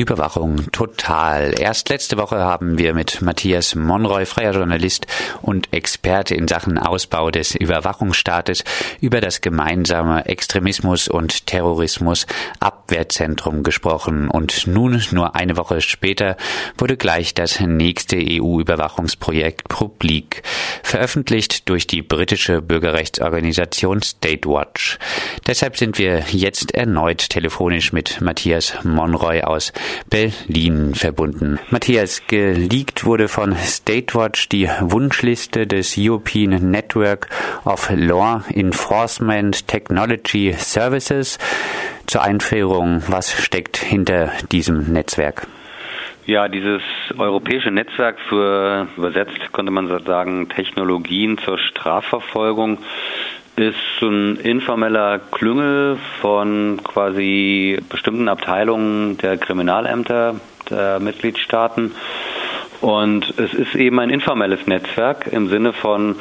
Überwachung total. Erst letzte Woche haben wir mit Matthias Monroy, freier Journalist und Experte in Sachen Ausbau des Überwachungsstaates, über das gemeinsame Extremismus- und Terrorismus-Abwehrzentrum gesprochen. Und nun, nur eine Woche später, wurde gleich das nächste EU-Überwachungsprojekt publik, veröffentlicht durch die britische Bürgerrechtsorganisation Statewatch. Deshalb sind wir jetzt erneut telefonisch mit Matthias Monroy aus Berlin verbunden. Matthias, geleakt wurde von Statewatch die Wunschliste des European Network of Law Enforcement Technology Services. Zur Einführung, was steckt hinter diesem Netzwerk? Ja, dieses europäische Netzwerk für, übersetzt könnte man sagen, Technologien zur Strafverfolgung, ist so ein informeller Klüngel von quasi bestimmten Abteilungen der Kriminalämter der Mitgliedstaaten. Und es ist eben ein informelles Netzwerk im Sinne von,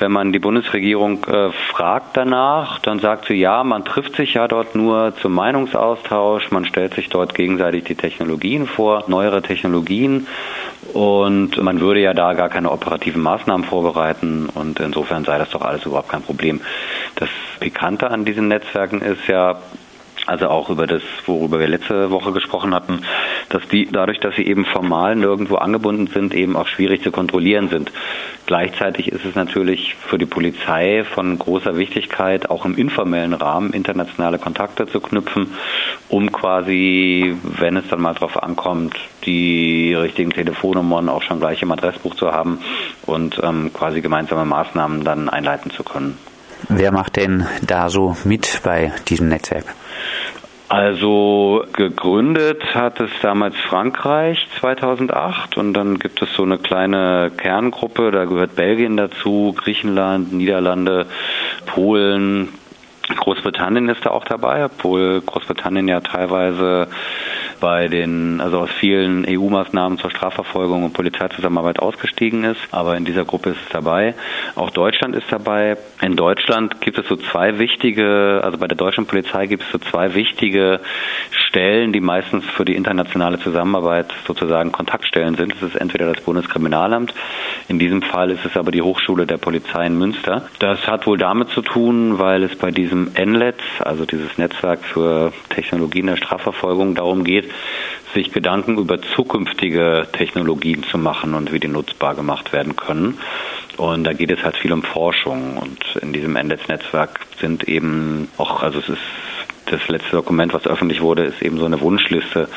wenn man die Bundesregierung fragt danach, dann sagt sie, ja, man trifft sich ja dort nur zum Meinungsaustausch, man stellt sich dort gegenseitig die Technologien vor, neuere Technologien, und man würde ja da gar keine operativen Maßnahmen vorbereiten, und insofern sei das doch alles überhaupt kein Problem. Das Pikante an diesen Netzwerken ist ja, also auch über das, worüber wir letzte Woche gesprochen hatten, dass die dadurch, dass sie eben formal nirgendwo angebunden sind, eben auch schwierig zu kontrollieren sind. Gleichzeitig ist es natürlich für die Polizei von großer Wichtigkeit, auch im informellen Rahmen internationale Kontakte zu knüpfen, um quasi, wenn es dann mal drauf ankommt, die richtigen Telefonnummern auch schon gleich im Adressbuch zu haben und quasi gemeinsame Maßnahmen dann einleiten zu können. Wer macht denn da so mit bei diesem Netzwerk? Also gegründet hat es damals Frankreich 2008, und dann gibt es so eine kleine Kerngruppe, da gehört Belgien dazu, Griechenland, Niederlande, Polen, Großbritannien ist da auch dabei, obwohl Großbritannien ja teilweise bei den, also aus vielen EU-Maßnahmen zur Strafverfolgung und Polizeizusammenarbeit ausgestiegen ist, aber in dieser Gruppe ist es dabei. Auch Deutschland ist dabei. In Deutschland gibt es so zwei wichtige, also bei der deutschen Polizei gibt es so zwei wichtige Stellen, die meistens für die internationale Zusammenarbeit sozusagen Kontaktstellen sind. Das ist entweder das Bundeskriminalamt, in diesem Fall ist es aber die Hochschule der Polizei in Münster. Das hat wohl damit zu tun, weil es bei diesem NLETS, also dieses Netzwerk für Technologien der Strafverfolgung, darum geht, sich Gedanken über zukünftige Technologien zu machen und wie die nutzbar gemacht werden können. Und da geht es halt viel um Forschung. Und in diesem NLETS-Netzwerk sind eben auch, also es ist das letzte Dokument, was öffentlich wurde, ist eben so eine Wunschliste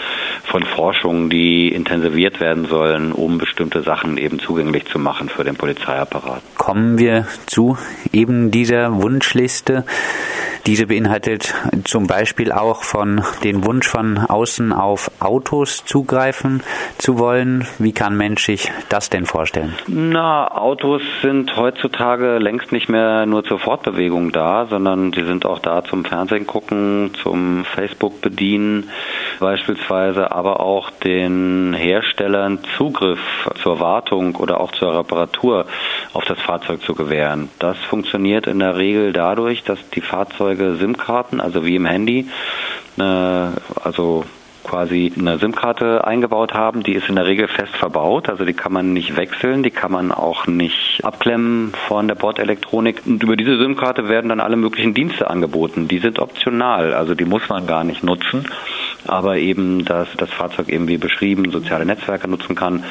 von Forschungen, die intensiviert werden sollen, um bestimmte Sachen eben zugänglich zu machen für den Polizeiapparat. Kommen wir zu eben dieser Wunschliste. Diese beinhaltet zum Beispiel auch von den Wunsch von außen auf Autos zugreifen zu wollen. Wie kann Mensch sich das denn vorstellen? Na, Autos sind heutzutage längst nicht mehr nur zur Fortbewegung da, sondern sie sind auch da zum Fernsehen gucken, zum Facebook bedienen beispielsweise, aber auch den Herstellern Zugriff zur Wartung oder auch zur Reparatur auf das Fahrzeug zu gewähren. Das funktioniert in der Regel dadurch, dass die Fahrzeuge SIM-Karten, also wie im Handy, also quasi eine SIM-Karte eingebaut haben, die ist in der Regel fest verbaut, also die kann man nicht wechseln, die kann man auch nicht abklemmen von der Bordelektronik, und über diese SIM-Karte werden dann alle möglichen Dienste angeboten, die sind optional, also die muss man gar nicht nutzen, aber eben, dass das Fahrzeug eben wie beschrieben soziale Netzwerke nutzen kann,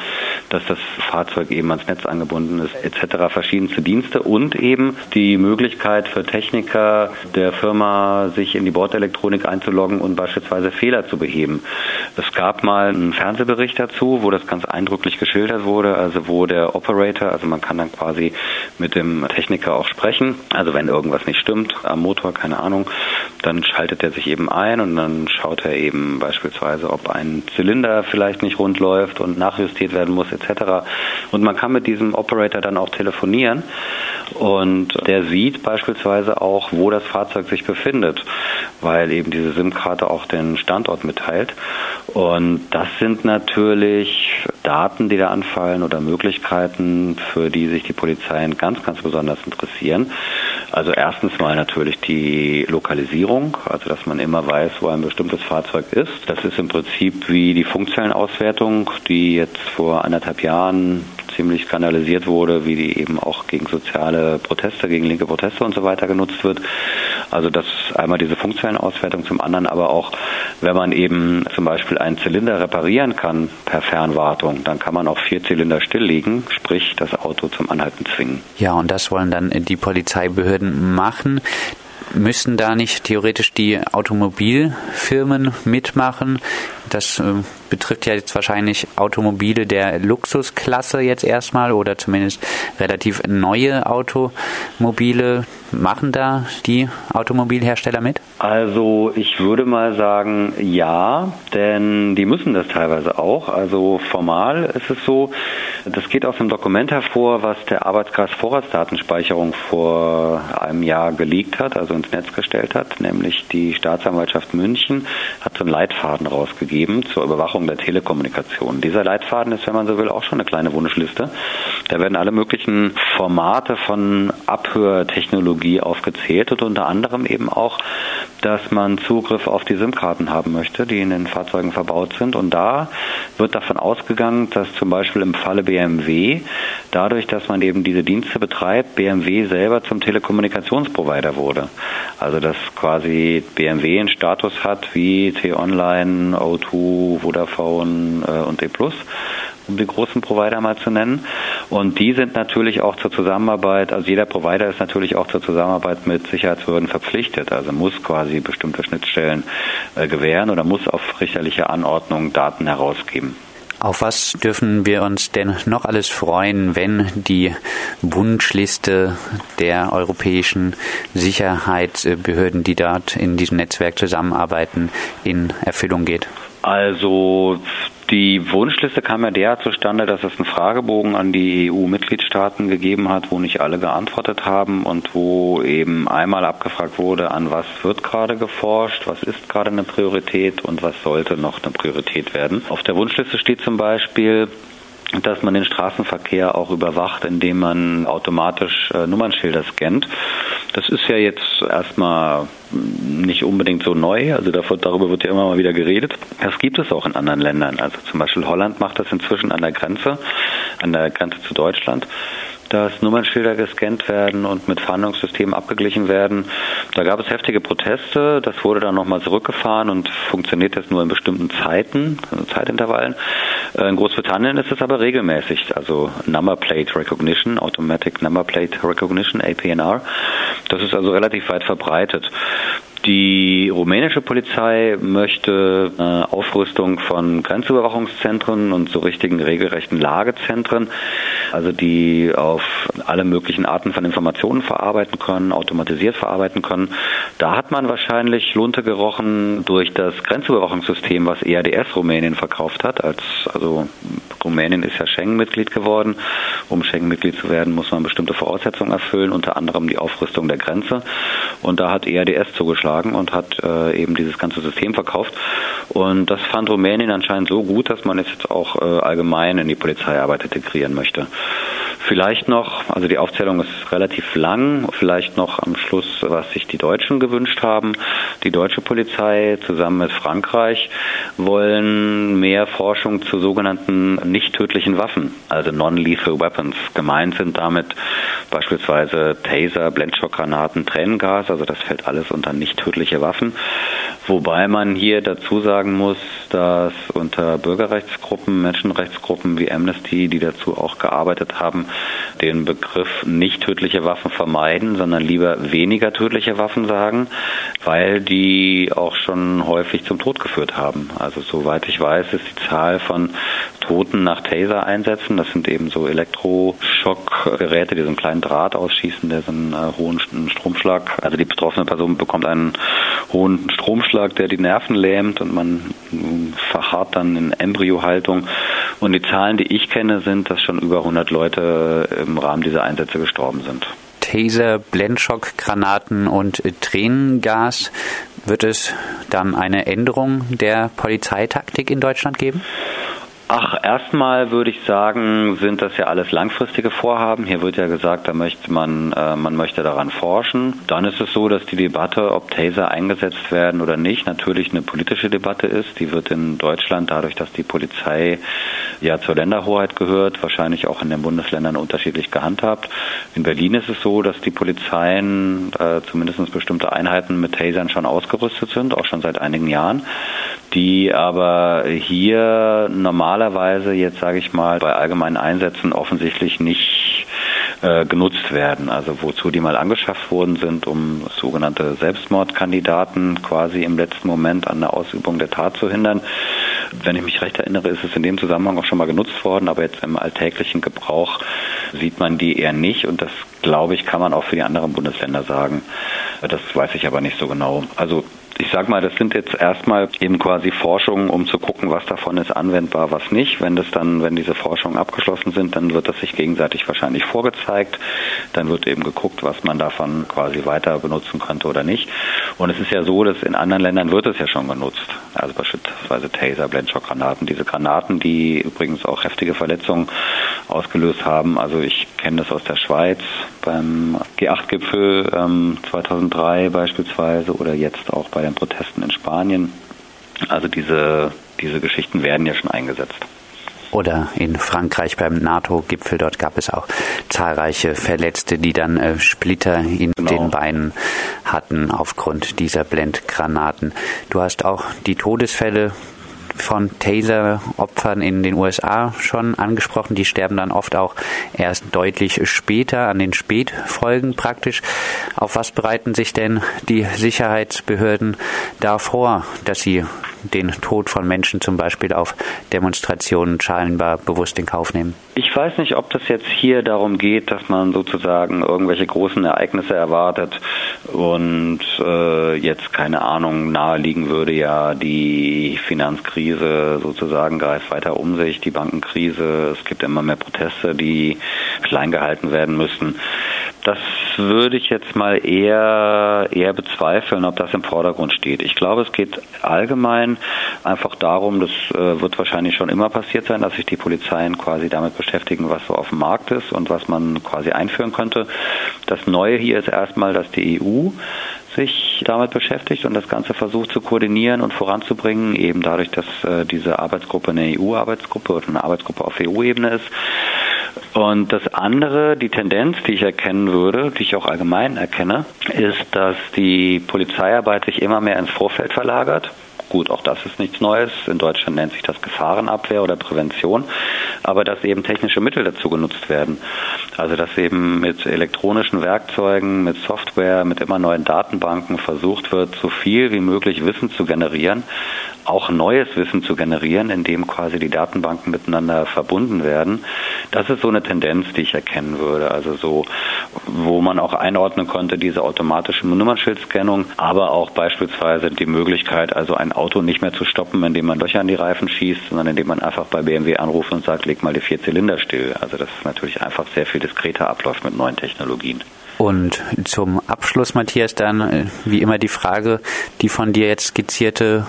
dass das Fahrzeug eben ans Netz angebunden ist, etc., verschiedenste Dienste und eben die Möglichkeit für Techniker der Firma, sich in die Bordelektronik einzuloggen und beispielsweise Fehler zu beheben. Es gab mal einen Fernsehbericht dazu, wo das ganz eindrücklich geschildert wurde, also wo der Operator, also man kann dann quasi mit dem Techniker auch sprechen, also wenn irgendwas nicht stimmt, am Motor, keine Ahnung, dann schaltet er sich eben ein und dann schaut er eben beispielsweise, ob ein Zylinder vielleicht nicht rund läuft und nachjustiert werden muss, etc. Und man kann mit diesem Operator dann auch telefonieren und der sieht beispielsweise auch, wo das Fahrzeug sich befindet, weil eben diese SIM-Karte auch den Standort mitteilt. Und das sind natürlich Daten, die da anfallen oder Möglichkeiten, für die sich die Polizeien ganz, ganz besonders interessieren. Also erstens mal natürlich die Lokalisierung, also dass man immer weiß, wo ein bestimmtes Fahrzeug ist. Das ist im Prinzip wie die Funkzellenauswertung, die jetzt vor 1,5 Jahren ziemlich skandalisiert wurde, wie die eben auch gegen soziale Proteste, gegen linke Proteste und so weiter genutzt wird. Also das einmal diese Funkzellenauswertung, zum anderen aber auch, wenn man eben zum Beispiel einen Zylinder reparieren kann per Fernwartung, dann kann man auch 4 Zylinder stilllegen, sprich das Auto zum Anhalten zwingen. Ja, und das wollen dann die Polizeibehörden machen. Müssen da nicht theoretisch die Automobilfirmen mitmachen? Das betrifft ja jetzt wahrscheinlich Automobile der Luxusklasse jetzt erstmal oder zumindest relativ neue Automobile. Machen da die Automobilhersteller mit? Also ich würde mal sagen, ja, denn die müssen das teilweise auch. Also formal ist es so, das geht aus dem Dokument hervor, was der Arbeitskreis Vorratsdatenspeicherung vor einem Jahr geleakt hat, also ins Netz gestellt hat, nämlich die Staatsanwaltschaft München hat so einen Leitfaden rausgegeben zur Überwachung der Telekommunikation. Dieser Leitfaden ist, wenn man so will, auch schon eine kleine Wunschliste. Da werden alle möglichen Formate von Abhörtechnologie aufgezählt und unter anderem eben auch, dass man Zugriff auf die SIM-Karten haben möchte, die in den Fahrzeugen verbaut sind. Und da wird davon ausgegangen, dass zum Beispiel im Falle BMW, dadurch, dass man eben diese Dienste betreibt, BMW selber zum Telekommunikationsprovider wurde. Also dass quasi BMW einen Status hat wie T-Online, O2, Vodafone und E+, um die großen Provider mal zu nennen. Und die sind natürlich auch zur Zusammenarbeit, also jeder Provider ist natürlich auch zur Zusammenarbeit mit Sicherheitsbehörden verpflichtet, also muss quasi bestimmte Schnittstellen gewähren oder muss auf richterliche Anordnung Daten herausgeben. Auf was dürfen wir uns denn noch alles freuen, wenn die Wunschliste der europäischen Sicherheitsbehörden, die dort in diesem Netzwerk zusammenarbeiten, in Erfüllung geht? Also die Wunschliste kam ja der zustande, dass es einen Fragebogen an die EU-Mitgliedstaaten gegeben hat, wo nicht alle geantwortet haben und wo eben einmal abgefragt wurde, an was wird gerade geforscht, was ist gerade eine Priorität und was sollte noch eine Priorität werden. Auf der Wunschliste steht zum Beispiel, dass man den Straßenverkehr auch überwacht, indem man automatisch Nummernschilder scannt. Das ist ja jetzt erstmal nicht unbedingt so neu, also darüber wird ja immer mal wieder geredet. Das gibt es auch in anderen Ländern, also zum Beispiel Holland macht das inzwischen an der Grenze zu Deutschland, dass Nummernschilder gescannt werden und mit Fahndungssystemen abgeglichen werden. Da gab es heftige Proteste, das wurde dann nochmal zurückgefahren und funktioniert jetzt nur in bestimmten Zeiten, also Zeitintervallen. In Großbritannien ist es aber regelmäßig, also Number Plate Recognition, Automatic Number Plate Recognition, APNR. Das ist also relativ weit verbreitet. Die rumänische Polizei möchte eine Aufrüstung von Grenzüberwachungszentren und so richtigen regelrechten Lagezentren, also die auf alle möglichen Arten von Informationen verarbeiten können, automatisiert verarbeiten können. Da hat man wahrscheinlich Lunte gerochen durch das Grenzüberwachungssystem, was EADS Rumänien verkauft hat. Also Rumänien ist ja Schengen-Mitglied geworden. Um Schengen-Mitglied zu werden, muss man bestimmte Voraussetzungen erfüllen, unter anderem die Aufrüstung der Grenze. Und da hat EADS zugeschlagen und hat eben dieses ganze System verkauft. Und das fand Rumänien anscheinend so gut, dass man es jetzt auch allgemein in die Polizeiarbeit integrieren möchte. Vielleicht noch, also die Aufzählung ist relativ lang, vielleicht noch am Schluss, was sich die Deutschen gewünscht haben. Die deutsche Polizei zusammen mit Frankreich wollen mehr Forschung zu sogenannten nicht tödlichen Waffen, also non-lethal weapons. Gemeint sind damit beispielsweise Taser, Blendstockgranaten, Tränengas, also das fällt alles unter nicht tödliche Waffen. Wobei man hier dazu sagen muss, dass unter Bürgerrechtsgruppen, Menschenrechtsgruppen wie Amnesty, die dazu auch gearbeitet haben, den Begriff nicht tödliche Waffen vermeiden, sondern lieber weniger tödliche Waffen sagen, weil die auch schon häufig zum Tod geführt haben. Also soweit ich weiß, ist die Zahl von Toten nach Taser-Einsätzen, das sind eben so Elektroschockgeräte, die so einen kleinen Draht ausschießen, der so einen hohen Stromschlag, also die betroffene Person bekommt einen hohen Stromschlag, der die Nerven lähmt und man verharrt dann in Embryohaltung. Und die Zahlen, die ich kenne, sind, dass schon über 100 Leute im Rahmen dieser Einsätze gestorben sind. Taser, Blendstockgranaten und Tränengas. Wird es dann eine Änderung der Polizeitaktik in Deutschland geben? Ach, erstmal würde ich sagen, sind das ja alles langfristige Vorhaben. Hier wird ja gesagt, da möchte man möchte daran forschen. Dann ist es so, dass die Debatte, ob Taser eingesetzt werden oder nicht, natürlich eine politische Debatte ist. Die wird in Deutschland, dadurch, dass die Polizei ja zur Länderhoheit gehört, wahrscheinlich auch in den Bundesländern unterschiedlich gehandhabt. In Berlin ist es so, dass die Polizeien, zumindest bestimmte Einheiten mit Tasern schon ausgerüstet sind, auch schon seit einigen Jahren, die aber hier normalerweise jetzt, sage ich mal, bei allgemeinen Einsätzen offensichtlich nicht genutzt werden. Also wozu die mal angeschafft worden sind, um sogenannte Selbstmordkandidaten quasi im letzten Moment an der Ausübung der Tat zu hindern. Wenn ich mich recht erinnere, ist es in dem Zusammenhang auch schon mal genutzt worden, aber jetzt im alltäglichen Gebrauch sieht man die eher nicht, und das, glaube ich, kann man auch für die anderen Bundesländer sagen. Das weiß ich aber nicht so genau. Also ich sag mal, das sind jetzt erstmal eben quasi Forschungen, um zu gucken, was davon ist anwendbar, was nicht. Wenn diese Forschungen abgeschlossen sind, dann wird das sich gegenseitig wahrscheinlich vorgezeigt. Dann wird eben geguckt, was man davon quasi weiter benutzen könnte oder nicht. Und es ist ja so, dass in anderen Ländern wird es ja schon genutzt. Also beispielsweise Taser, Blendschockgranaten, diese Granaten, die übrigens auch heftige Verletzungen ausgelöst haben. Also ich kenne das aus der Schweiz beim G8-Gipfel 2003 beispielsweise oder jetzt auch bei den Protesten in Spanien. Also diese Geschichten werden ja schon eingesetzt. Oder in Frankreich beim NATO-Gipfel, dort gab es auch zahlreiche Verletzte, die dann Splitter in den Beinen hatten aufgrund dieser Blendgranaten. Du hast auch die Todesfälle von Taser-Opfern in den USA schon angesprochen. Die sterben dann oft auch erst deutlich später, an den Spätfolgen praktisch. Auf was bereiten sich denn die Sicherheitsbehörden da vor, dass sie den Tod von Menschen zum Beispiel auf Demonstrationen scheinbar bewusst in Kauf nehmen? Ich weiß nicht, ob das jetzt hier darum geht, dass man sozusagen irgendwelche großen Ereignisse erwartet und jetzt, keine Ahnung, naheliegen würde ja die Finanzkrise sozusagen greift weiter um sich, die Bankenkrise, es gibt immer mehr Proteste, die klein gehalten werden müssen. Das würde ich jetzt mal eher bezweifeln, ob das im Vordergrund steht. Ich glaube, es geht allgemein einfach darum, das wird wahrscheinlich schon immer passiert sein, dass sich die Polizeien quasi damit beschäftigen, was so auf dem Markt ist und was man quasi einführen könnte. Das Neue hier ist erstmal, dass die EU sich damit beschäftigt und das Ganze versucht zu koordinieren und voranzubringen, eben dadurch, dass diese Arbeitsgruppe eine EU-Arbeitsgruppe oder eine Arbeitsgruppe auf EU-Ebene ist. Und das andere, die Tendenz, die ich erkennen würde, die ich auch allgemein erkenne, ist, dass die Polizeiarbeit sich immer mehr ins Vorfeld verlagert. Gut, auch das ist nichts Neues. In Deutschland nennt sich das Gefahrenabwehr oder Prävention, aber dass eben technische Mittel dazu genutzt werden. Also dass eben mit elektronischen Werkzeugen, mit Software, mit immer neuen Datenbanken versucht wird, so viel wie möglich Wissen zu generieren, auch neues Wissen zu generieren, indem quasi die Datenbanken miteinander verbunden werden. Das ist so eine Tendenz, die ich erkennen würde. Also so, wo man auch einordnen konnte, diese automatische Nummernschildscannung, aber auch beispielsweise die Möglichkeit, also ein Auto nicht mehr zu stoppen, indem man Löcher in die Reifen schießt, sondern indem man einfach bei BMW anruft und sagt, leg mal die 4 Zylinder still. Also das ist natürlich einfach sehr viel diskreter abläuft mit neuen Technologien. Und zum Abschluss, Matthias, dann wie immer die Frage, die von dir jetzt skizzierte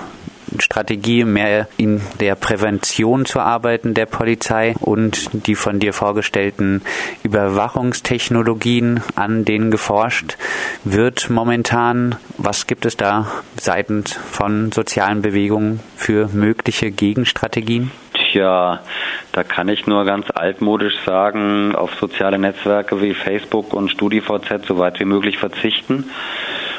Strategie, mehr in der Prävention zu arbeiten der Polizei und die von dir vorgestellten Überwachungstechnologien, an denen geforscht wird momentan. Was gibt es da seitens von sozialen Bewegungen für mögliche Gegenstrategien? Tja, da kann ich nur ganz altmodisch sagen, auf soziale Netzwerke wie Facebook und StudiVZ so weit wie möglich verzichten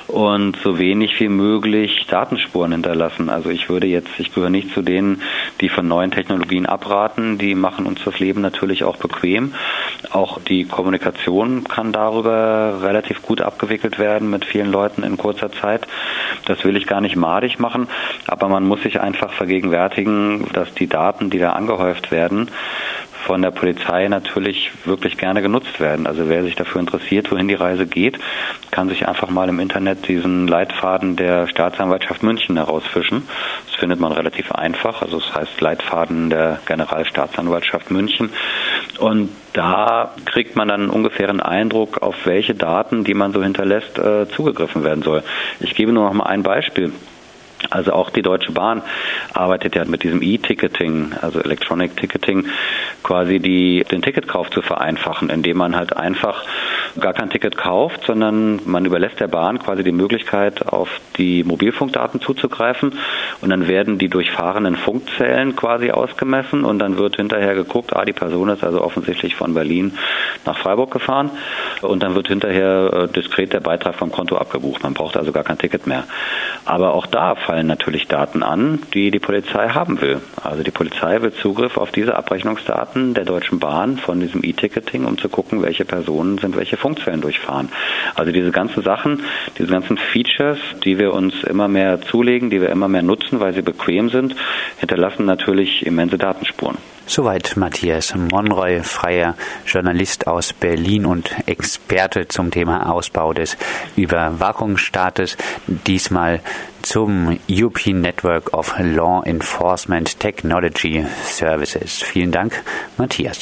und so wenig wie möglich Datenspuren hinterlassen. Also ich gehöre nicht zu denen, die von neuen Technologien abraten. Die machen uns das Leben natürlich auch bequem. Auch die Kommunikation kann darüber relativ gut abgewickelt werden mit vielen Leuten in kurzer Zeit. Das will ich gar nicht madig machen, aber man muss sich einfach vergegenwärtigen, dass die Daten, die da angehäuft werden, von der Polizei natürlich wirklich gerne genutzt werden. Also wer sich dafür interessiert, wohin die Reise geht, kann sich einfach mal im Internet diesen Leitfaden der Staatsanwaltschaft München herausfischen. Das findet man relativ einfach. Also es heißt Leitfaden der Generalstaatsanwaltschaft München. Und da kriegt man dann einen ungefähren Eindruck, auf welche Daten, die man so hinterlässt, zugegriffen werden soll. Ich gebe nur noch mal ein Beispiel. Also auch die Deutsche Bahn arbeitet ja mit diesem E-Ticketing, also Electronic Ticketing, quasi den Ticketkauf zu vereinfachen, indem man halt einfach gar kein Ticket kauft, sondern man überlässt der Bahn quasi die Möglichkeit, auf die Mobilfunkdaten zuzugreifen, und dann werden die durchfahrenden Funkzellen quasi ausgemessen und dann wird hinterher geguckt, die Person ist also offensichtlich von Berlin nach Freiburg gefahren, und dann wird hinterher diskret der Beitrag vom Konto abgebucht. Man braucht also gar kein Ticket mehr. Aber auch da fallen natürlich Daten an, die die Polizei haben will. Also die Polizei will Zugriff auf diese Abrechnungsdaten der Deutschen Bahn von diesem E-Ticketing, um zu gucken, welche Personen sind welche Funkzellen durchfahren. Also diese ganzen Sachen, diese ganzen Features, die wir uns immer mehr zulegen, die wir immer mehr nutzen, weil sie bequem sind, hinterlassen natürlich immense Datenspuren. Soweit Matthias Monroy, freier Journalist aus Berlin und Experte zum Thema Ausbau des Überwachungsstaates, diesmal zum European Network of Law Enforcement Technology Services. Vielen Dank, Matthias.